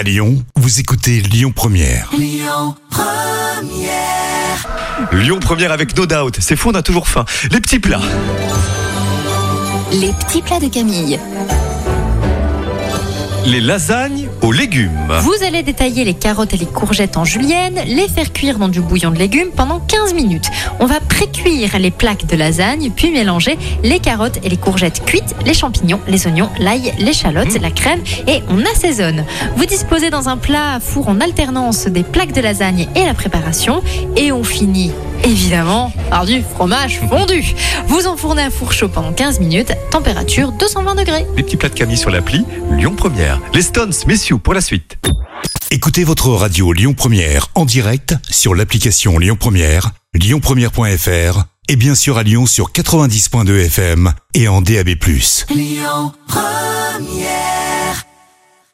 À Lyon, vous écoutez Lyon Première. Lyon Première. Lyon Première avec No Doubt. C'est fou, on a toujours faim. Les petits plats. Les petits plats de Camille. Les lasagnes aux légumes. Vous allez détailler les carottes et les courgettes en julienne, les faire cuire dans du bouillon de légumes pendant 15 minutes. On va pré-cuire les plaques de lasagne, puis mélanger les carottes et les courgettes cuites, les champignons, les oignons, l'ail, l'échalote, la crème et on assaisonne. Vous disposez dans un plat à four en alternance des plaques de lasagne et la préparation et on finit évidemment par du fromage fondu. Vous enfournez à four chaud pendant 15 minutes, température 220 degrés. Les petits plats de Camille sur l'appli Lyon Première. Les Stones, Miss You pour la suite. Écoutez votre radio Lyon Première en direct sur l'application Lyon Première, lyonpremière.fr et bien sûr à Lyon sur 90.2 FM et en DAB+. Lyon Première.